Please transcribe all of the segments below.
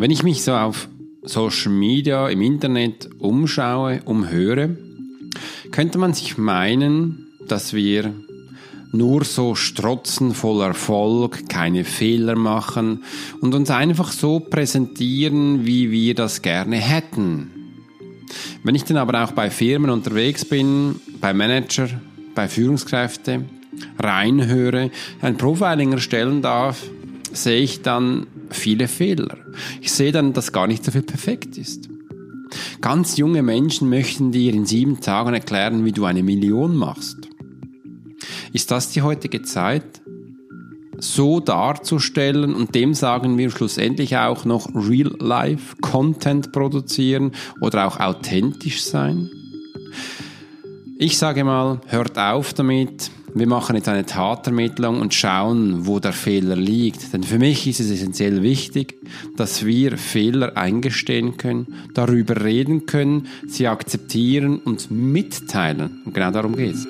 Wenn ich mich so auf Social Media im Internet umschaue, umhöre, könnte man sich meinen, dass wir nur so strotzen voller Erfolg, keine Fehler machen und uns einfach so präsentieren, wie wir das gerne hätten. Wenn ich dann aber auch bei Firmen unterwegs bin, bei Manager, bei Führungskräfte reinhöre, ein Profiling erstellen darf, sehe ich dann viele Fehler. Ich sehe dann, dass gar nicht so viel perfekt ist. Ganz junge Menschen möchten dir in 7 Tagen erklären, wie du 1 Million machst. Ist das die heutige Zeit? So darzustellen und dem sagen wir schlussendlich auch noch Real-Life-Content produzieren oder auch authentisch sein? Ich sage mal, hört auf damit. Wir machen jetzt eine Tatermittlung und schauen, wo der Fehler liegt. Denn für mich ist es essentiell wichtig, dass wir Fehler eingestehen können, darüber reden können, sie akzeptieren und mitteilen. Und genau darum geht's.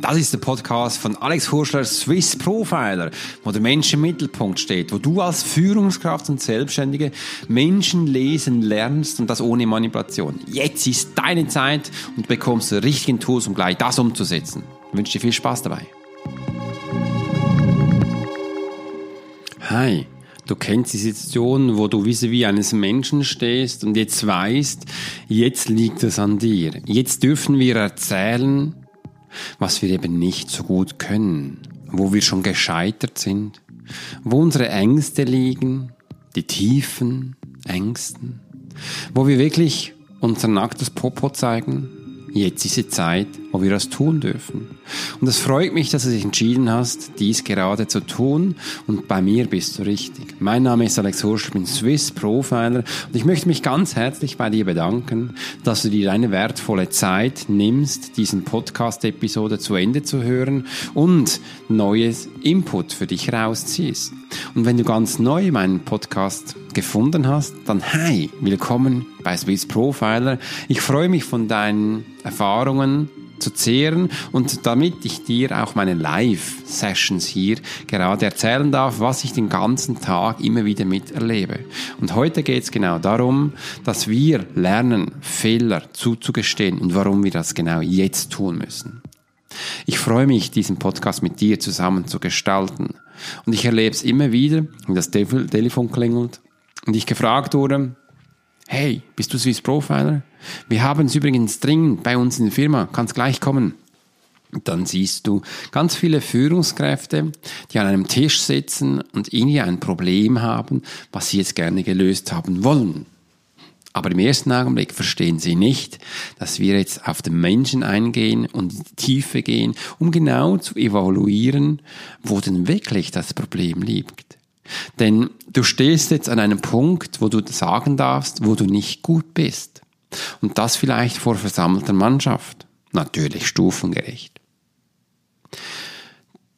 Das ist der Podcast von Alex Hurschler, Swiss Profiler, wo der Mensch im Mittelpunkt steht, wo du als Führungskraft und Selbstständige Menschen lesen lernst und das ohne Manipulation. Jetzt ist deine Zeit und du bekommst die richtigen Tools, um gleich das umzusetzen. Ich wünsche dir viel Spaß dabei. Hi. Du kennst die Situation, wo du vis-à-vis eines Menschen stehst und jetzt weißt, jetzt liegt es an dir. Jetzt dürfen wir erzählen, was wir eben nicht so gut können, wo wir schon gescheitert sind, wo unsere Ängste liegen, die tiefen Ängsten, wo wir wirklich unser nacktes Popo zeigen. Jetzt ist die Zeit, wo wir das tun dürfen. Und es freut mich, dass du dich entschieden hast, dies gerade zu tun. Und bei mir bist du richtig. Mein Name ist Alex Hurschler, ich bin Swiss Profiler. Und ich möchte mich ganz herzlich bei dir bedanken, dass du dir deine wertvolle Zeit nimmst, diesen Podcast-Episode zu Ende zu hören und neues Input für dich rausziehst. Und wenn du ganz neu meinen Podcast gefunden hast, dann hi, willkommen bei Swiss Profiler. Ich freue mich, von deinen Erfahrungen zu zehren und damit ich dir auch meine Live-Sessions hier gerade erzählen darf, was ich den ganzen Tag immer wieder miterlebe. Und heute geht es genau darum, dass wir lernen, Fehler zuzugestehen und warum wir das genau jetzt tun müssen. Ich freue mich, diesen Podcast mit dir zusammen zu gestalten. Und ich erlebe es immer wieder, wenn das Telefon klingelt und ich gefragt wurde, hey, bist du Swiss Profiler? Wir haben es übrigens dringend bei uns in der Firma, kannst gleich kommen. Und dann siehst du ganz viele Führungskräfte, die an einem Tisch sitzen und irgendwie ein Problem haben, was sie jetzt gerne gelöst haben wollen. Aber im ersten Augenblick verstehen sie nicht, dass wir jetzt auf den Menschen eingehen und in die Tiefe gehen, um genau zu evaluieren, wo denn wirklich das Problem liegt. Denn du stehst jetzt an einem Punkt, wo du sagen darfst, wo du nicht gut bist. Und das vielleicht vor versammelter Mannschaft. Natürlich stufengerecht.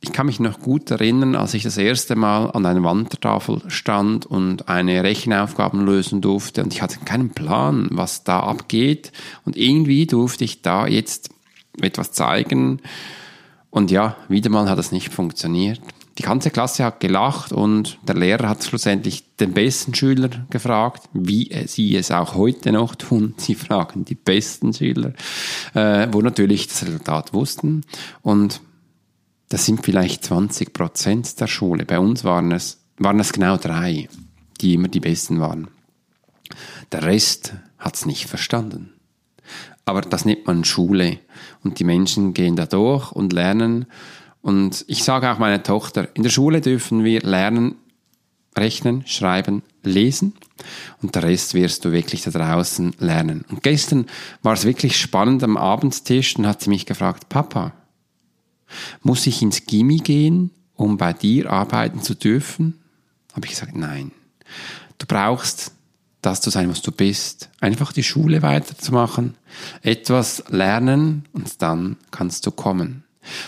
Ich kann mich noch gut erinnern, als ich das erste Mal an einer Wandertafel stand und eine Rechenaufgabe lösen durfte und ich hatte keinen Plan, was da abgeht und irgendwie durfte ich da jetzt etwas zeigen und ja, wieder mal hat es nicht funktioniert. Die ganze Klasse hat gelacht und der Lehrer hat schlussendlich den besten Schüler gefragt, wie sie es auch heute noch tun. Sie fragen die besten Schüler, wo natürlich das Resultat wussten und das sind vielleicht 20% der Schule. Bei uns waren es genau 3, die immer die Besten waren. Der Rest hat es nicht verstanden. Aber das nennt man Schule und die Menschen gehen da durch und lernen. Und ich sage auch meiner Tochter, in der Schule dürfen wir lernen, rechnen, schreiben, lesen und der Rest wirst du wirklich da draußen lernen. Und gestern war es wirklich spannend am Abendstisch und hat sie mich gefragt, Papa, muss ich ins Gymi gehen, um bei dir arbeiten zu dürfen? Habe ich gesagt, nein. Du brauchst das zu sein, was du bist. Einfach die Schule weiterzumachen, etwas lernen und dann kannst du kommen.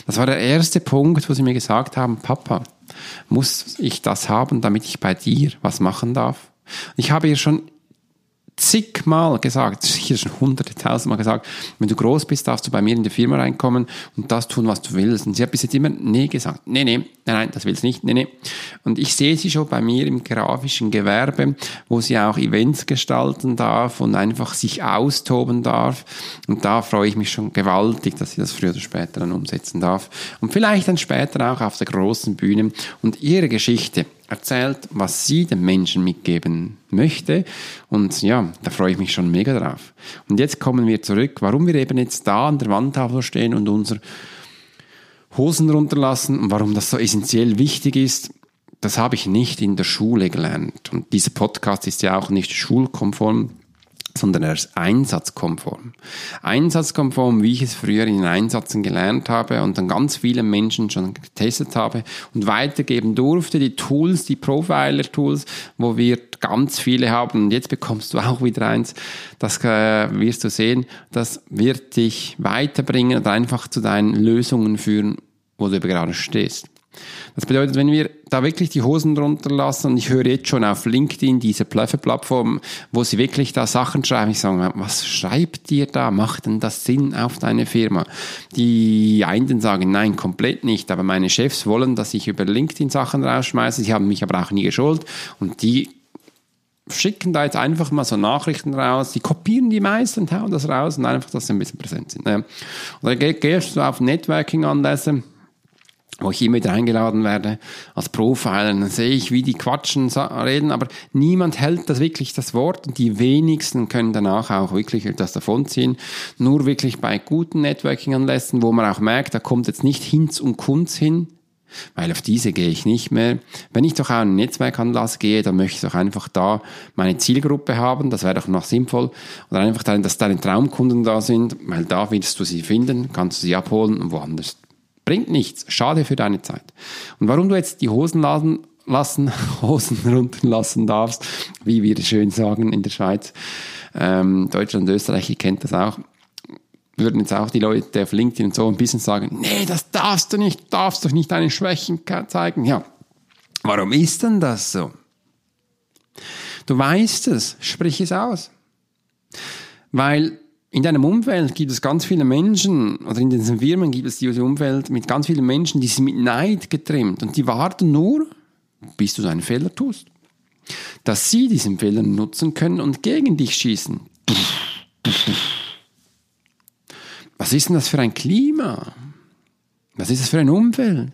Das war der erste Punkt, wo sie mir gesagt haben, Papa, muss ich das haben, damit ich bei dir was machen darf? Ich habe ihr schon zigmal gesagt, sicher schon hunderte, tausendmal gesagt, wenn du groß bist, darfst du bei mir in die Firma reinkommen und das tun, was du willst. Und sie hat bis jetzt immer, nee, gesagt, nee, das will ich nicht, nee. Und ich sehe sie schon bei mir im grafischen Gewerbe, wo sie auch Events gestalten darf und einfach sich austoben darf. Und da freue ich mich schon gewaltig, dass sie das früher oder später dann umsetzen darf. Und vielleicht dann später auch auf der großen Bühne und ihre Geschichte erzählt, was sie den Menschen mitgeben möchte. Und ja, da freue ich mich schon mega drauf. Und jetzt kommen wir zurück, warum wir eben jetzt da an der Wandtafel stehen und unser Hosen runterlassen und warum das so essentiell wichtig ist. Das habe ich nicht in der Schule gelernt. Und dieser Podcast ist ja auch nicht schulkonform, sondern er ist einsatzkonform. Einsatzkonform, wie ich es früher in den Einsätzen gelernt habe und dann ganz viele Menschen schon getestet habe und weitergeben durfte, die Tools, die Profiler-Tools, wo wir ganz viele haben. Und jetzt bekommst du auch wieder eins. Das wirst du sehen. Das wird dich weiterbringen und einfach zu deinen Lösungen führen, wo du gerade stehst. Das bedeutet, wenn wir da wirklich die Hosen drunter lassen, und ich höre jetzt schon auf LinkedIn diese Plattform, wo sie wirklich da Sachen schreiben, ich sage, was schreibt ihr da? Macht denn das Sinn auf deine Firma? Die einen sagen, nein, komplett nicht, aber meine Chefs wollen, dass ich über LinkedIn Sachen rausschmeiße, sie haben mich aber auch nie geschult und die schicken da jetzt einfach mal so Nachrichten raus, die kopieren die meisten und hauen das raus und einfach, dass sie ein bisschen präsent sind. Und dann gehst du auf Networking-Anlässe, wo ich immer wieder eingeladen werde als Profiler, dann sehe ich, wie die quatschen, reden, aber niemand hält das wirklich das Wort und die wenigsten können danach auch wirklich das davonziehen. Nur wirklich bei guten Networking-Anlässen, wo man auch merkt, da kommt jetzt nicht Hinz und Kunz hin, weil auf diese gehe ich nicht mehr. Wenn ich doch auch einen Netzwerkanlass gehe, dann möchte ich doch einfach da meine Zielgruppe haben, das wäre doch noch sinnvoll. Oder einfach, dass deine Traumkunden da sind, weil da willst du sie finden, kannst du sie abholen und woanders. Bringt nichts. Schade für deine Zeit. Und warum du jetzt die Hosen runterlassen darfst, wie wir schön sagen in der Schweiz, Deutschland, Österreich, ihr kennt das auch, würden jetzt auch die Leute auf LinkedIn und so ein bisschen sagen, nee, das darfst du nicht, darfst doch nicht deine Schwächen zeigen. Ja, warum ist denn das so? Du weißt es, sprich es aus. Weil in deinem Umfeld gibt es ganz viele Menschen, oder in diesen Firmen gibt es dieses Umfeld mit ganz vielen Menschen, die sind mit Neid getrimmt und die warten nur, bis du deinen Fehler tust. Dass sie diesen Fehler nutzen können und gegen dich schießen. Was ist denn das für ein Klima? Was ist das für ein Umfeld?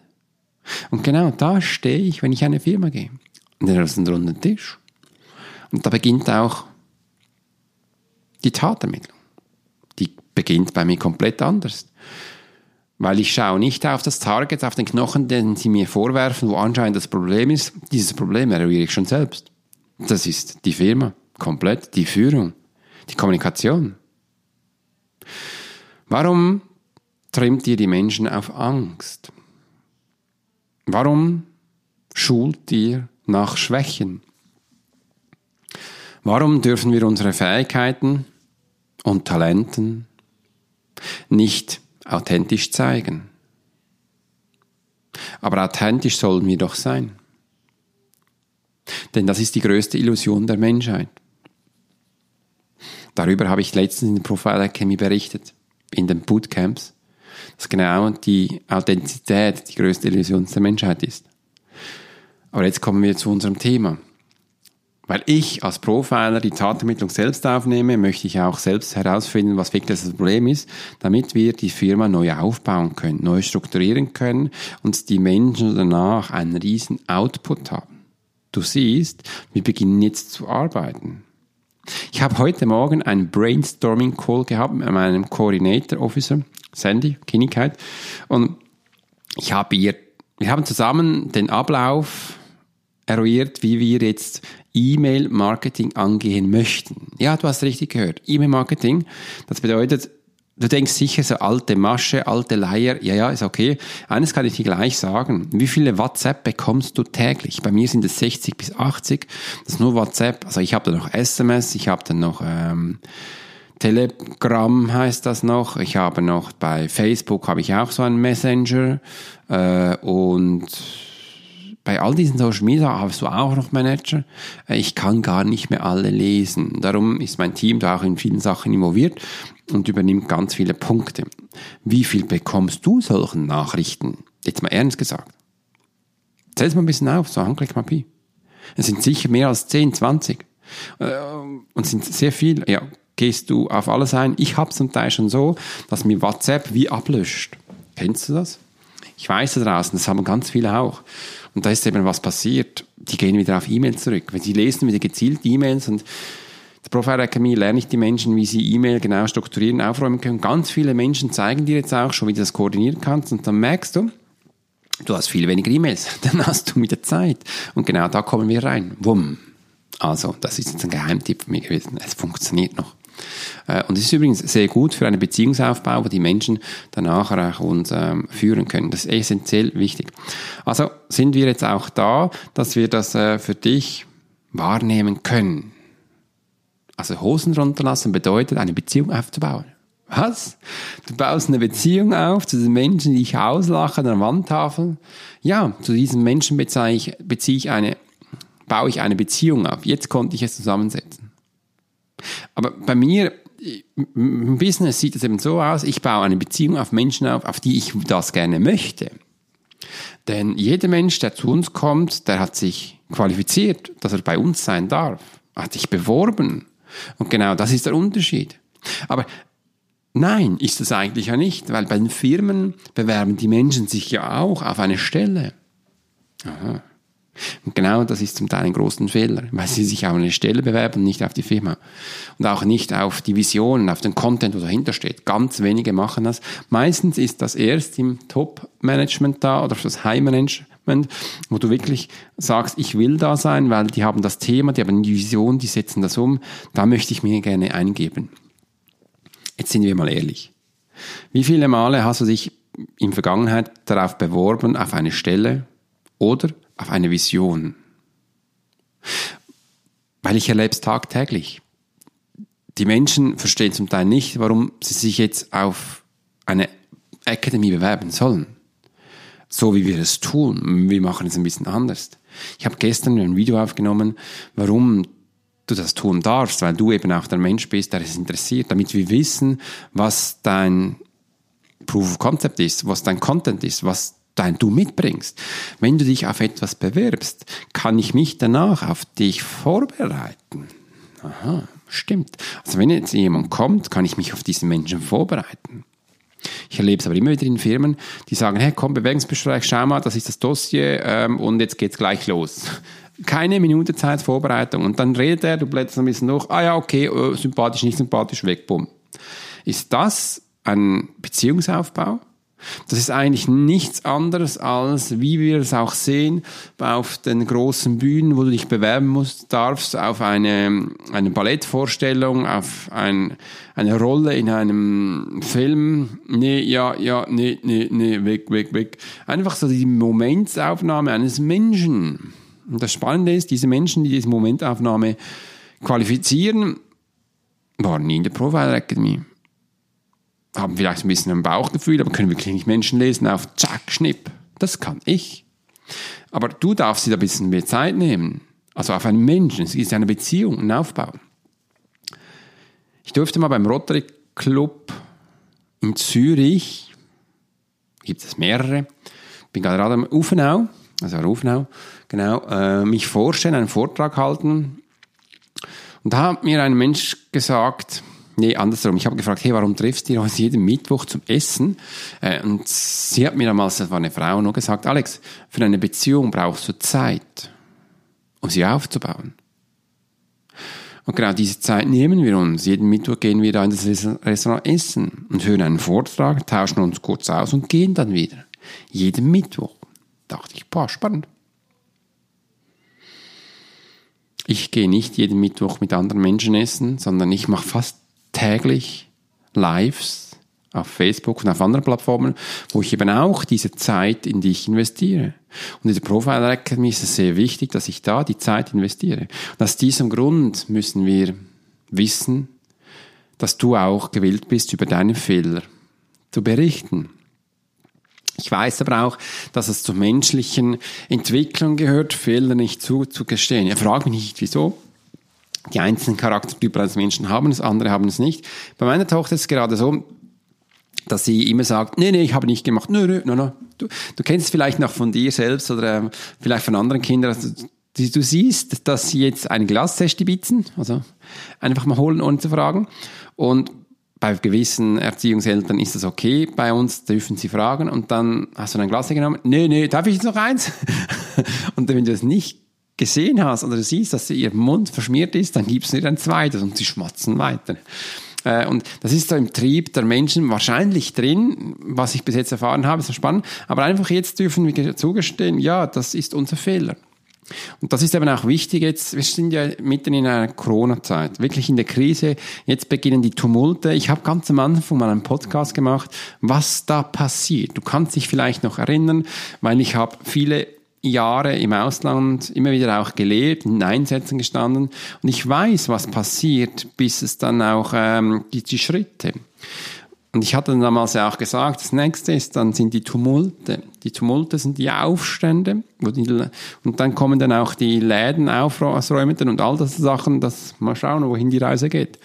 Und genau da stehe ich, wenn ich in eine Firma gehe. Und da ist ein runder Tisch. Und da beginnt auch die Tatermittlung. Beginnt bei mir komplett anders. Weil ich schaue nicht auf das Target, auf den Knochen, den sie mir vorwerfen, wo anscheinend das Problem ist. Dieses Problem eruiere ich schon selbst. Das ist die Firma, komplett, die Führung, die Kommunikation. Warum trimmt ihr die Menschen auf Angst? Warum schult ihr nach Schwächen? Warum dürfen wir unsere Fähigkeiten und Talenten nicht authentisch zeigen? Aber authentisch sollen wir doch sein. Denn das ist die größte Illusion der Menschheit. Darüber habe ich letztens in der Profile Academy berichtet, in den Bootcamps, dass genau die Authentizität die größte Illusion der Menschheit ist. Aber jetzt kommen wir zu unserem Thema. Weil ich als Profiler die Tatermittlung selbst aufnehme, möchte ich auch selbst herausfinden, was wirklich das Problem ist, damit wir die Firma neu aufbauen können, neu strukturieren können und die Menschen danach einen riesen Output haben. Du siehst, wir beginnen jetzt zu arbeiten. Ich habe heute Morgen einen Brainstorming-Call gehabt mit meinem Coordinator-Officer, Sandy Kinnigkeit, und wir haben zusammen den Ablauf eruiert, wie wir jetzt E-Mail-Marketing angehen möchten. Ja, du hast richtig gehört. E-Mail-Marketing, das bedeutet, du denkst sicher so alte Masche, alte Leier, ja, ist okay. Eines kann ich dir gleich sagen. Wie viele WhatsApp bekommst du täglich? Bei mir sind es 60 bis 80. Das ist nur WhatsApp. Also ich habe da noch SMS, ich habe dann noch Telegram heißt das noch. Ich habe noch bei Facebook habe ich auch so einen Messenger und bei all diesen Social Media hast du auch noch Manager. Ich kann gar nicht mehr alle lesen. Darum ist mein Team da auch in vielen Sachen involviert und übernimmt ganz viele Punkte. Wie viel bekommst du solchen Nachrichten? Jetzt mal ernst gesagt. Zähl es mal ein bisschen auf, so Handklick mal Pi. Es sind sicher mehr als 10, 20. Und sind sehr viel. Ja, gehst du auf alles ein? Ich habe es zum Teil schon so, dass mir WhatsApp wie ablöscht. Kennst du das? Ich weiß da draußen, das haben ganz viele auch. Und da ist eben was passiert. Die gehen wieder auf E-Mails zurück. Die lesen wieder gezielt E-Mails und der Profile Academy lerne ich die Menschen, wie sie E-Mail genau strukturieren, aufräumen können. Ganz viele Menschen zeigen dir jetzt auch schon, wie du das koordinieren kannst. Und dann merkst du, du hast viel weniger E-Mails. Dann hast du wieder Zeit. Und genau da kommen wir rein. Wumm. Also, das ist jetzt ein Geheimtipp von mir gewesen. Es funktioniert noch. Und es ist übrigens sehr gut für einen Beziehungsaufbau, wo die Menschen danach auch uns führen können. Das ist essentiell wichtig. Also sind wir jetzt auch da, dass wir das für dich wahrnehmen können. Also Hosen runterlassen bedeutet, eine Beziehung aufzubauen. Was? Du baust eine Beziehung auf zu den Menschen, die ich auslache an der Wandtafel? Ja, zu diesen Menschen baue ich eine Beziehung auf. Jetzt konnte ich es zusammensetzen. Aber bei mir im Business sieht es eben so aus, ich baue eine Beziehung auf Menschen auf die ich das gerne möchte. Denn jeder Mensch, der zu uns kommt, der hat sich qualifiziert, dass er bei uns sein darf. Hat sich beworben. Und genau das ist der Unterschied. Aber nein, ist es eigentlich ja nicht, weil bei den Firmen bewerben die Menschen sich ja auch auf eine Stelle. Aha. Und genau das ist zum Teil ein großer Fehler, weil sie sich auf eine Stelle bewerben und nicht auf die Firma. Und auch nicht auf die Visionen, auf den Content, der dahinter steht. Ganz wenige machen das. Meistens ist das erst im Top-Management da oder das High-Management, wo du wirklich sagst, ich will da sein, weil die haben das Thema, die haben die Vision, die setzen das um. Da möchte ich mir gerne eingeben. Jetzt sind wir mal ehrlich. Wie viele Male hast du dich in der Vergangenheit darauf beworben, auf eine Stelle oder auf eine Vision? Weil ich erlebe es tagtäglich. Die Menschen verstehen zum Teil nicht, warum sie sich jetzt auf eine Academy bewerben sollen. So wie wir es tun. Wir machen es ein bisschen anders. Ich habe gestern ein Video aufgenommen, warum du das tun darfst, weil du eben auch der Mensch bist, der es interessiert, damit wir wissen, was dein Proof of Concept ist, was dein Content ist, was du mitbringst. Wenn du dich auf etwas bewirbst, kann ich mich danach auf dich vorbereiten. Aha, stimmt. Also wenn jetzt jemand kommt, kann ich mich auf diesen Menschen vorbereiten. Ich erlebe es aber immer wieder in Firmen, die sagen, hey komm, Bewerbungsgespräch, schau mal, das ist das Dossier und jetzt geht's gleich los. Keine Minute Zeit Vorbereitung. Und dann redet er, du blätterst ein bisschen durch, ah ja, okay, sympathisch, nicht sympathisch, weg, bumm. Ist das ein Beziehungsaufbau? Das ist eigentlich nichts anderes als, wie wir es auch sehen, auf den großen Bühnen, wo du dich bewerben musst, darfst auf eine Ballettvorstellung, auf eine Rolle in einem Film. Nee, ja, nee, weg. Einfach so die Momentaufnahme eines Menschen. Und das Spannende ist, diese Menschen, die diese Momentaufnahme qualifizieren, waren nie in der Profile Academy. Haben vielleicht ein bisschen ein Bauchgefühl, aber können wirklich nicht Menschen lesen auf Zack, Schnipp. Das kann ich. Aber du darfst dir da ein bisschen mehr Zeit nehmen. Also auf einen Menschen. Es ist eine Beziehung, ein Aufbau. Ich durfte mal beim Rotary Club in Zürich, gibt es mehrere, bin gerade am Ufenau, genau, mich vorstellen, einen Vortrag halten. Und da hat mir ein Mensch gesagt, nee, andersrum. Ich habe gefragt, hey, warum triffst du uns jeden Mittwoch zum Essen? Und sie hat mir damals, das war eine Frau, noch gesagt, Alex, für eine Beziehung brauchst du Zeit, um sie aufzubauen. Und genau diese Zeit nehmen wir uns. Jeden Mittwoch gehen wir da in das Restaurant essen und hören einen Vortrag, tauschen uns kurz aus und gehen dann wieder. Jeden Mittwoch. Dachte ich, boah, spannend. Ich gehe nicht jeden Mittwoch mit anderen Menschen essen, sondern ich mache fast täglich Lives auf Facebook und auf anderen Plattformen, wo ich eben auch diese Zeit in dich investiere. Und in der Profile Academy ist es sehr wichtig, dass ich da die Zeit investiere. Und aus diesem Grund müssen wir wissen, dass du auch gewillt bist, über deine Fehler zu berichten. Ich weiß aber auch, dass es zur menschlichen Entwicklung gehört, Fehler nicht zuzugestehen. Ja, frag mich nicht, wieso. Die einzelnen Charaktertypen eines Menschen haben es, andere haben es nicht. Bei meiner Tochter ist es gerade so, dass sie immer sagt, nee, ich habe nicht gemacht, nö, du kennst es vielleicht noch von dir selbst oder vielleicht von anderen Kindern, also, du siehst, dass sie jetzt ein Glas zerstibitzen, also einfach mal holen und zu fragen. Und bei gewissen Erziehungseltern ist das okay, bei uns dürfen sie fragen und dann hast du ein Glas genommen, nee, darf ich jetzt noch eins? Und wenn du das nicht gesehen hast oder du siehst, dass ihr Mund verschmiert ist, dann gibst du dir ein zweites und sie schmatzen weiter. Und das ist so im Trieb der Menschen wahrscheinlich drin, was ich bis jetzt erfahren habe, ist so spannend, aber einfach jetzt dürfen wir zugestehen, ja, das ist unser Fehler. Und das ist eben auch wichtig jetzt, wir sind ja mitten in einer Corona-Zeit, wirklich in der Krise, jetzt beginnen die Tumulte. Ich habe ganz am Anfang mal einen Podcast gemacht, was da passiert. Du kannst dich vielleicht noch erinnern, weil ich habe viele Jahre im Ausland immer wieder auch gelehrt, in Einsätzen gestanden und ich weiß, was passiert, bis es dann auch die Schritte. Und ich hatte damals ja auch gesagt, das Nächste ist, dann sind die Tumulte. Die Tumulte sind die Aufstände. Und dann kommen dann auch die Läden aufräumen und all diese Sachen, das mal schauen, wohin die Reise geht.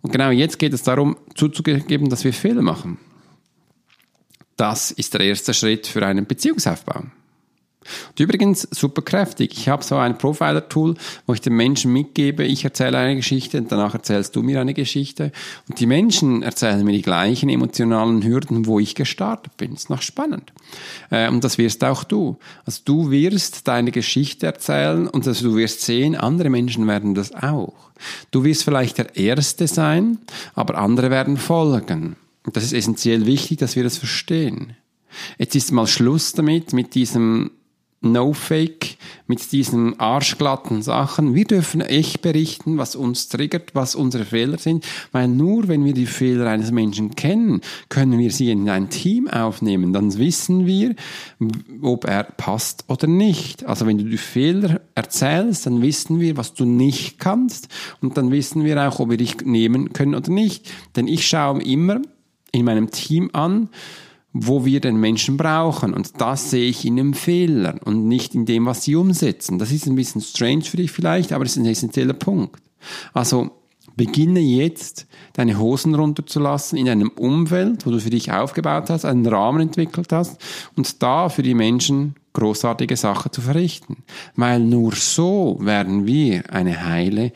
Und genau jetzt geht es darum, zuzugeben, dass wir Fehler machen. Das ist der erste Schritt für einen Beziehungsaufbau. Und übrigens, super kräftig. Ich habe so ein Profiler-Tool, wo ich den Menschen mitgebe, ich erzähle eine Geschichte und danach erzählst du mir eine Geschichte. Und die Menschen erzählen mir die gleichen emotionalen Hürden, wo ich gestartet bin. Ist noch spannend. Und das wirst auch du. Also du wirst deine Geschichte erzählen und also du wirst sehen, andere Menschen werden das auch. Du wirst vielleicht der Erste sein, aber andere werden folgen. Und das ist essentiell wichtig, dass wir das verstehen. Jetzt ist mal Schluss damit, mit diesem No-Fake, mit diesen arschglatten Sachen. Wir dürfen echt berichten, was uns triggert, was unsere Fehler sind, weil nur wenn wir die Fehler eines Menschen kennen, können wir sie in ein Team aufnehmen. Dann wissen wir, ob er passt oder nicht. Also wenn du die Fehler erzählst, dann wissen wir, was du nicht kannst und dann wissen wir auch, ob wir dich nehmen können oder nicht. Denn ich schaue immer in meinem Team an, wo wir den Menschen brauchen. Und das sehe ich in dem Fehler und nicht in dem, was sie umsetzen. Das ist ein bisschen strange für dich vielleicht, aber es ist ein essentieller Punkt. Also beginne jetzt, deine Hosen runterzulassen in einem Umfeld, wo du für dich aufgebaut hast, einen Rahmen entwickelt hast und da für die Menschen großartige Sachen zu verrichten. Weil nur so werden wir eine heile,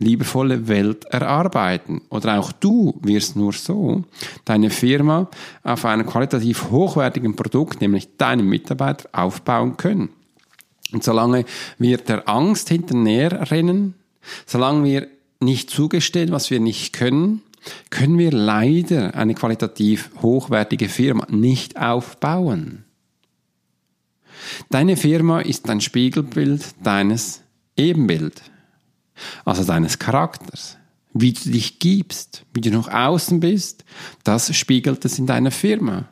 liebevolle Welt erarbeiten. Oder auch du wirst nur so deine Firma auf einem qualitativ hochwertigen Produkt, nämlich deinem Mitarbeiter, aufbauen können. Und solange wir der Angst hinterher rennen, solange wir nicht zugestehen, was wir nicht können, können wir leider eine qualitativ hochwertige Firma nicht aufbauen. Deine Firma ist ein Spiegelbild deines Ebenbild. Also deines Charakters, wie du dich gibst, wie du nach außen bist, das spiegelt es in deiner Firma.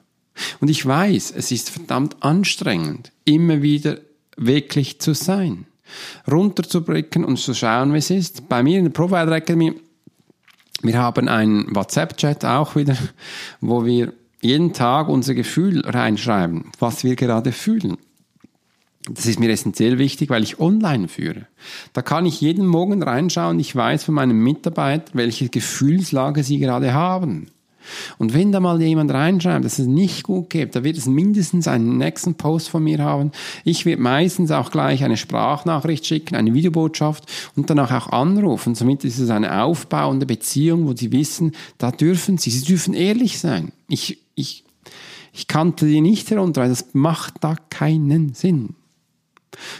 Und ich weiß, es ist verdammt anstrengend, immer wieder wirklich zu sein, runterzublicken und zu schauen, wie es ist. Bei mir in der Profile Academy, wir haben einen WhatsApp-Chat auch wieder, wo wir jeden Tag unser Gefühl reinschreiben, was wir gerade fühlen. Das ist mir essentiell wichtig, weil ich online führe. Da kann ich jeden Morgen reinschauen, ich weiß von meinem Mitarbeiter, welche Gefühlslage sie gerade haben. Und wenn da mal jemand reinschreibt, dass es nicht gut geht, da wird es mindestens einen nächsten Post von mir haben. Ich werde meistens auch gleich eine Sprachnachricht schicken, eine Videobotschaft und danach auch anrufen. Somit ist es eine aufbauende Beziehung, wo sie wissen, da dürfen sie dürfen ehrlich sein. Ich kannte die nicht herunter, weil das macht da keinen Sinn.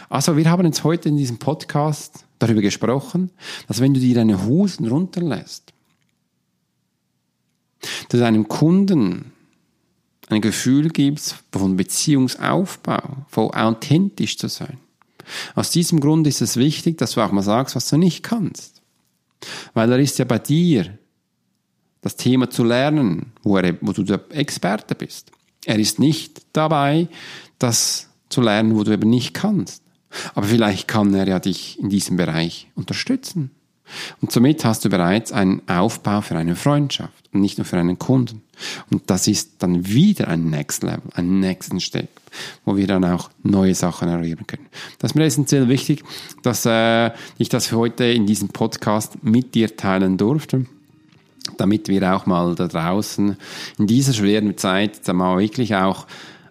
Also wir haben jetzt heute in diesem Podcast darüber gesprochen, dass wenn du dir deine Hosen runterlässt, du deinem Kunden ein Gefühl gibst von Beziehungsaufbau, von authentisch zu sein. Aus diesem Grund ist es wichtig, dass du auch mal sagst, was du nicht kannst. Weil da ist ja bei dir das Thema zu lernen, wo du der Experte bist. Er ist nicht dabei, das zu lernen, wo du eben nicht kannst. Aber vielleicht kann er ja dich in diesem Bereich unterstützen. Und somit hast du bereits einen Aufbau für eine Freundschaft und nicht nur für einen Kunden. Und das ist dann wieder ein Next Level, ein nächsten Step, wo wir dann auch neue Sachen erleben können. Das ist mir essentiell wichtig, dass ich das für heute in diesem Podcast mit dir teilen durfte, damit wir auch mal da draußen in dieser schweren Zeit dann mal wirklich auch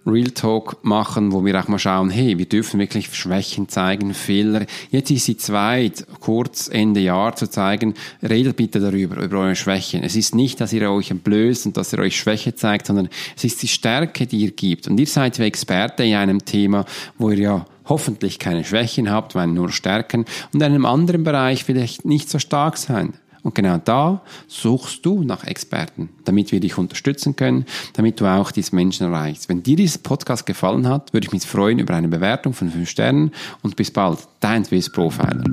Real Talk machen, wo wir auch mal schauen, hey, wir dürfen wirklich Schwächen zeigen, Fehler. Jetzt ist die Zeit, kurz Ende Jahr zu zeigen, redet bitte darüber, über eure Schwächen. Es ist nicht, dass ihr euch entblößt und dass ihr euch Schwäche zeigt, sondern es ist die Stärke, die ihr gibt. Und ihr seid wie Experte in einem Thema, wo ihr ja hoffentlich keine Schwächen habt, sondern nur Stärken und in einem anderen Bereich vielleicht nicht so stark sein. Und genau da suchst du nach Experten, damit wir dich unterstützen können, damit du auch diese Menschen erreichst. Wenn dir dieser Podcast gefallen hat, würde ich mich freuen über eine Bewertung von 5 Sternen und bis bald, dein Swiss Profiler.